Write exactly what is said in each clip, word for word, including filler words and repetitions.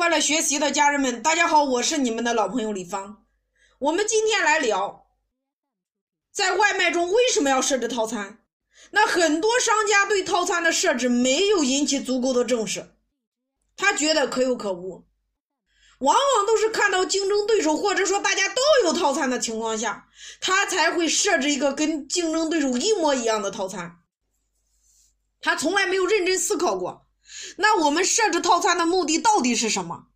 快乐学习的家人们，大家好，我是你们的老朋友李芳。我们今天来聊，在外卖中为什么要设置套餐？那很多商家对套餐的设置没有引起足够的重视，他觉得可有可无，往往都是看到竞争对手或者说大家都有套餐的情况下，他才会设置一个跟竞争对手一模一样的套餐。他从来没有认真思考过，那我们设置套餐的目的到底是什么？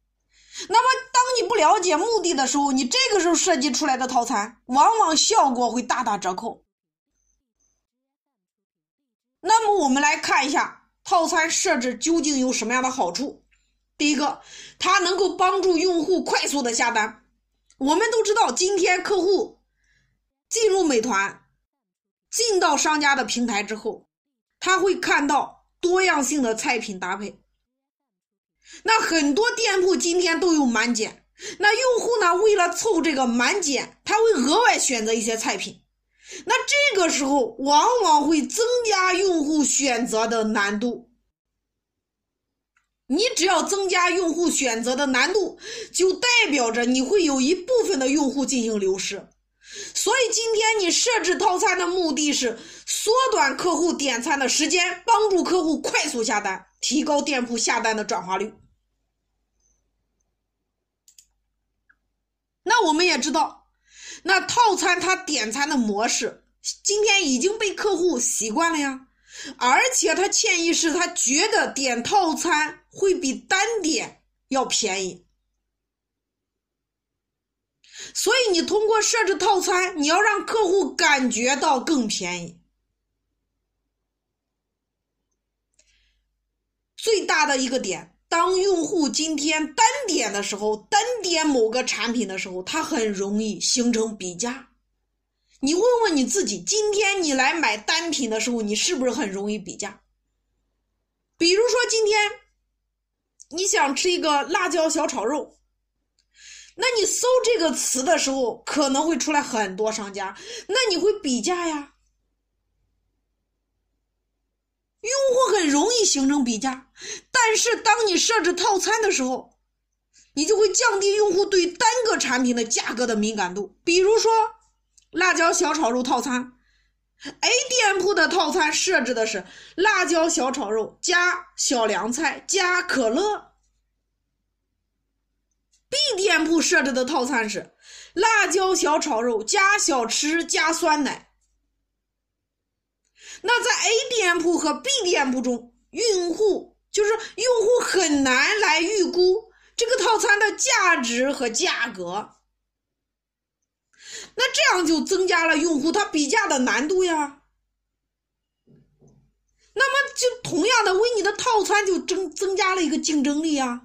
那么当你不了解目的的时候，你这个时候设计出来的套餐往往效果会大打折扣。那么我们来看一下套餐设置究竟有什么样的好处。第一个，它能够帮助用户快速的下单。我们都知道，今天客户进入美团，进到商家的平台之后，他会看到多样性的菜品搭配。那很多店铺今天都有满减，那用户呢，为了凑这个满减，他会额外选择一些菜品。那这个时候往往会增加用户选择的难度。你只要增加用户选择的难度，就代表着你会有一部分的用户进行流失。所以今天你设置套餐的目的是缩短客户点餐的时间，帮助客户快速下单，提高店铺下单的转化率。那我们也知道，那套餐它点餐的模式今天已经被客户习惯了呀，而且他潜意识他觉得点套餐会比单点要便宜。所以你通过设置套餐，你要让客户感觉到更便宜。最大的一个点，当用户今天单点的时候，单点某个产品的时候，它很容易形成比价。你问问你自己，今天你来买单品的时候，你是不是很容易比价？比如说今天你想吃一个辣椒小炒肉，那你搜这个词的时候，可能会出来很多商家，那你会比价呀。用户很容易形成比价，但是当你设置套餐的时候，你就会降低用户对单个产品的价格的敏感度。比如说辣椒小炒肉套餐 A 店铺的套餐设置的是辣椒小炒肉加小凉菜加可乐， B 店铺设置的套餐是辣椒小炒肉加小吃加酸奶。那在 A 店铺和 B 店铺中，用户就是用户很难来预估这个套餐的价值和价格，那这样就增加了用户他比价的难度呀。那么就同样的，为你的套餐就增增加了一个竞争力呀。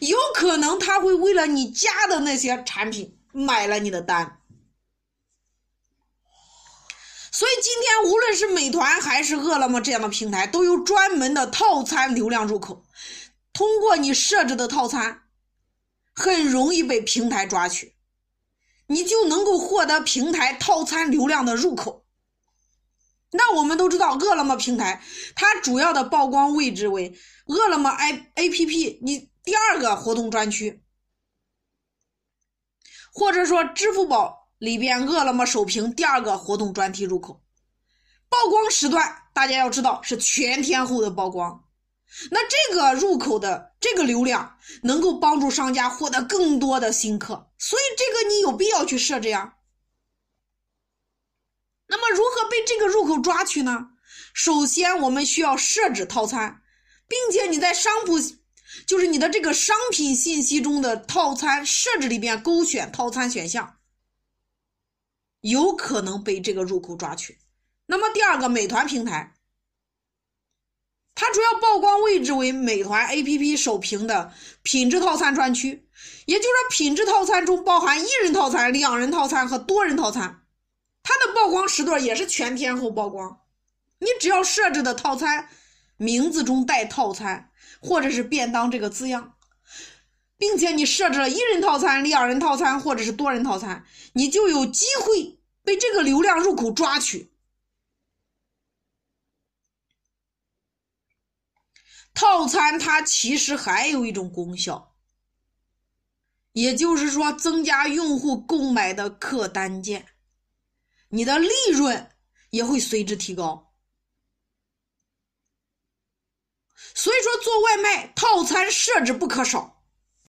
有可能他会为了你加的那些产品买了你的单。所以今天无论是美团还是饿了么这样的平台，都有专门的套餐流量入口。通过你设置的套餐，很容易被平台抓取。你就能够获得平台套餐流量的入口。那我们都知道，饿了么平台它主要的曝光位置为饿了么 A P P 你第二个活动专区，或者说支付宝里边饿了么首屏第二个活动专题入口。曝光时段大家要知道是全天候的曝光，那这个入口的这个流量能够帮助商家获得更多的新客，所以这个你有必要去设置呀。那么如何被这个入口抓取呢？首先我们需要设置套餐，并且你在商铺就是你的这个商品信息中的套餐设置里边勾选套餐选项，有可能被这个入口抓取。那么第二个，美团平台它主要曝光位置为美团 A P P 首屏的品质套餐专区，也就是说品质套餐中包含一人套餐、两人套餐和多人套餐，它的曝光时段也是全天候曝光。你只要设置的套餐名字中带套餐或者是便当这个字样，并且你设置了一人套餐、两人套餐或者是多人套餐，你就有机会被这个流量入口抓取。套餐它其实还有一种功效，也就是说增加用户购买的客单价，你的利润也会随之提高。所以说做外卖套餐设置不可少，